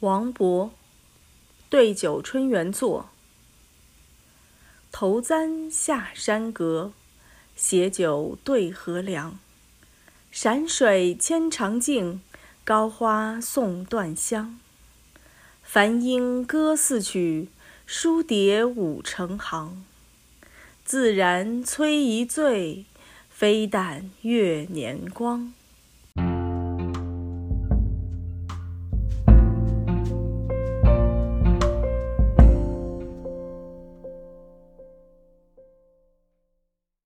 王勃对酒春园作，头簪下山阁，携酒对河梁。闪水千长径，高花送断香。梵音歌四曲，书蝶舞成行。自然催一醉，飞淡月年光。